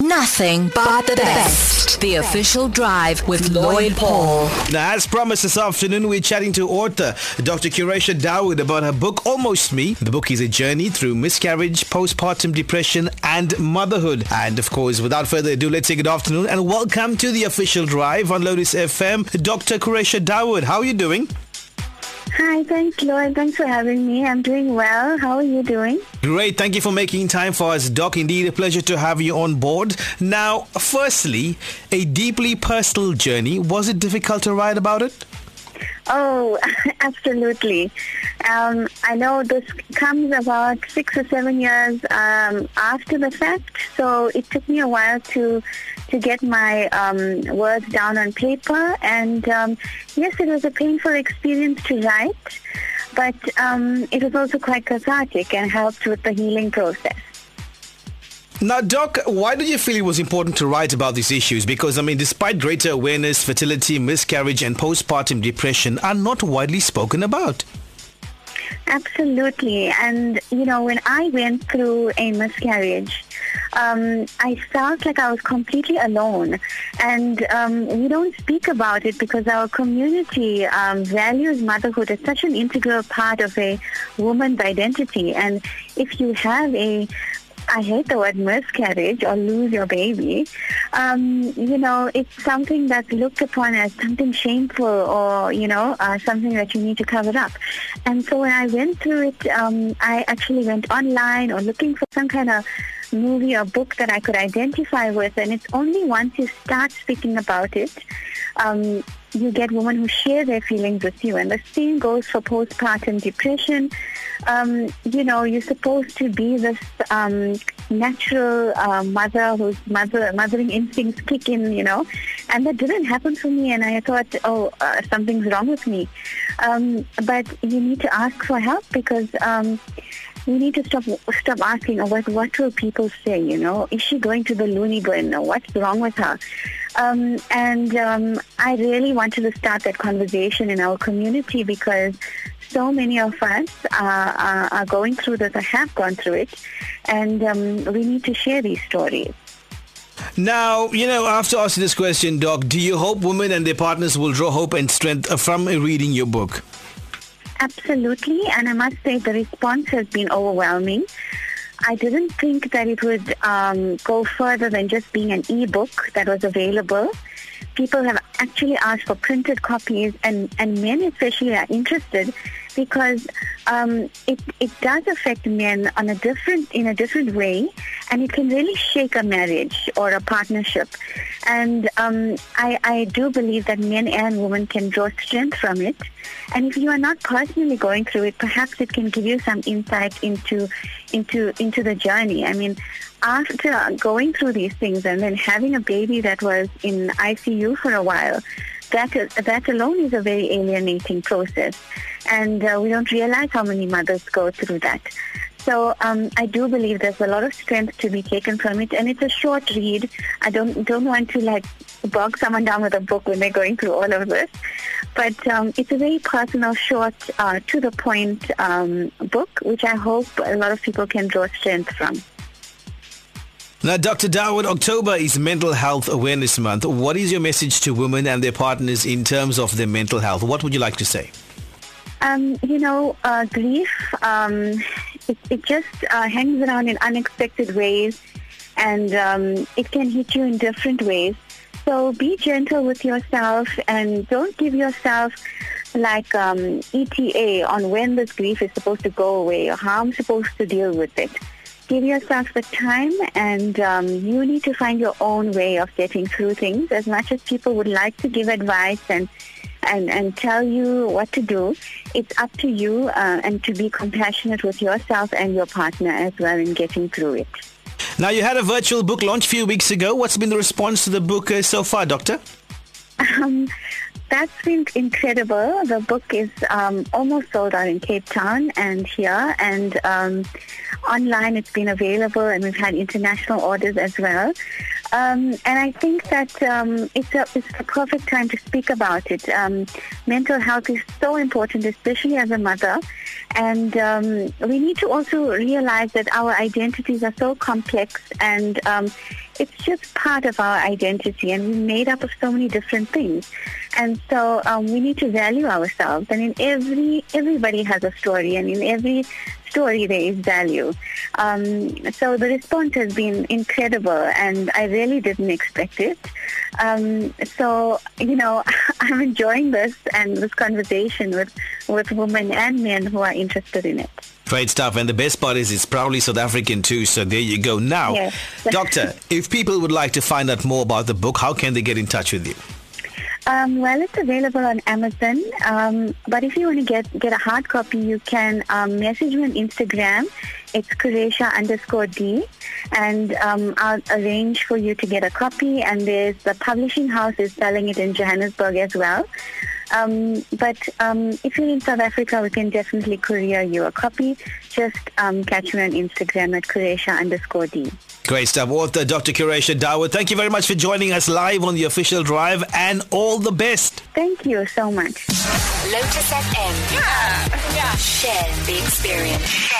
Nothing but the best. The Official Drive with Lloyd Paul. Now, as promised this afternoon, we're chatting to author Dr. Quraisha Dawood about her book, Almost Me. The book is a journey through miscarriage, postpartum depression and motherhood. And of course, without further ado, let's say good afternoon and welcome to The Official Drive on Lotus FM. Dr. Quraisha Dawood, how are you doing? Hi, thanks Lloyd. Thanks for having me. I'm doing well. How are you doing? Great. Thank you for making time for us, Doc. Indeed, a pleasure to have you on board. Now, firstly, a deeply personal journey. Was it difficult to write about it? Oh, absolutely. I know this comes about 6 or 7 years after the fact, so it took me a while to get my words down on paper. And yes, it was a painful experience to write, but it was also quite cathartic and helped with the healing process. Now, Doc, why did you feel it was important to write about these issues? Because, I mean, despite greater awareness, fertility, miscarriage and postpartum depression are not widely spoken about. Absolutely. And, you know, when I went through a miscarriage, I felt like I was completely alone. And we don't speak about it because our community values motherhood as such an integral part of a woman's identity. And if you have a I hate the word miscarriage or lose your baby. You know, it's something that's looked upon as something shameful or, you know, something that you need to cover up. And so when I went through it, I actually went online or looking for some kind of movie or book that I could identify with. And it's only once you start speaking about it, you get women who share their feelings with you. And the same goes for postpartum depression. You know, you're supposed to be this natural mother whose mothering instincts kick in, you know. And that didn't happen for me. And I thought, oh, something's wrong with me. But you need to ask for help because we need to stop asking, oh, what will people say, you know? Is she going to the loony bin? Or what's wrong with her? I really wanted to start that conversation in our community because so many of us are going through this or have gone through it, and we need to share these stories. Now, you know, I have to ask you this question, Doc. Do you hope women and their partners will draw hope and strength from reading your book? Absolutely, and I must say the response has been overwhelming. I didn't think that it would go further than just being an e-book that was available. People have actually asked for printed copies, and men especially are interested because it does affect men on a different way, and it can really shake a marriage or a partnership. And I do believe that men and women can draw strength from it. And if you are not personally going through it, perhaps it can give you some insight into the journey. I mean, after going through these things and then having a baby that was in ICU for a while, that alone is a very alienating process. And we don't realize how many mothers go through that. So I do believe there's a lot of strength to be taken from it, and it's a short read. I don't want to like bog someone down with a book when they're going through all of this, but it's a very personal, short, to the point book, which I hope a lot of people can draw strength from. Now, Dr. Dawood, October is Mental Health Awareness Month. What is your message to women and their partners in terms of their mental health? What would you like to say? You know, grief, it just hangs around in unexpected ways, and it can hit you in different ways. So be gentle with yourself and don't give yourself like ETA on when this grief is supposed to go away or how I'm supposed to deal with it. Give yourself the time, and you need to find your own way of getting through things. As much as people would like to give advice and tell you what to do, it's up to you and to be compassionate with yourself and your partner as well in getting through it. Now, you had a virtual book launch a few weeks ago. What's been the response to the book so far, Doctor? That's been incredible. The book is almost sold out in Cape Town and here, and online it's been available, and we've had international orders as well. And I think that it's the perfect time to speak about it. Mental health is so important, especially as a mother. And we need to also realize that our identities are so complex, and it's just part of our identity, and we're made up of so many different things. And so we need to value ourselves. And in everybody has a story, and in every story there is value. So the response has been incredible, and I really didn't expect it. So, you know, I'm enjoying this and this conversation with women and men who are interested in it. Great stuff. And the best part is it's proudly South African too. So there you go. Now, yes. Doctor, if people would like to find out more about the book, how can they get in touch with you? Well, it's available on Amazon, but if you want to get a hard copy, you can message me on Instagram. It's Quraisha_D, and I'll arrange for you to get a copy. And there's the publishing house is selling it in Johannesburg as well. But if you're in South Africa, we can definitely courier you a copy. Just catch me on Instagram at Quraisha_D. Great stuff. Author Dr. Quraisha Dawood, thank you very much for joining us live on The Official Drive, and all the best. Thank you so much. Lotus FM. Yeah. Share the experience.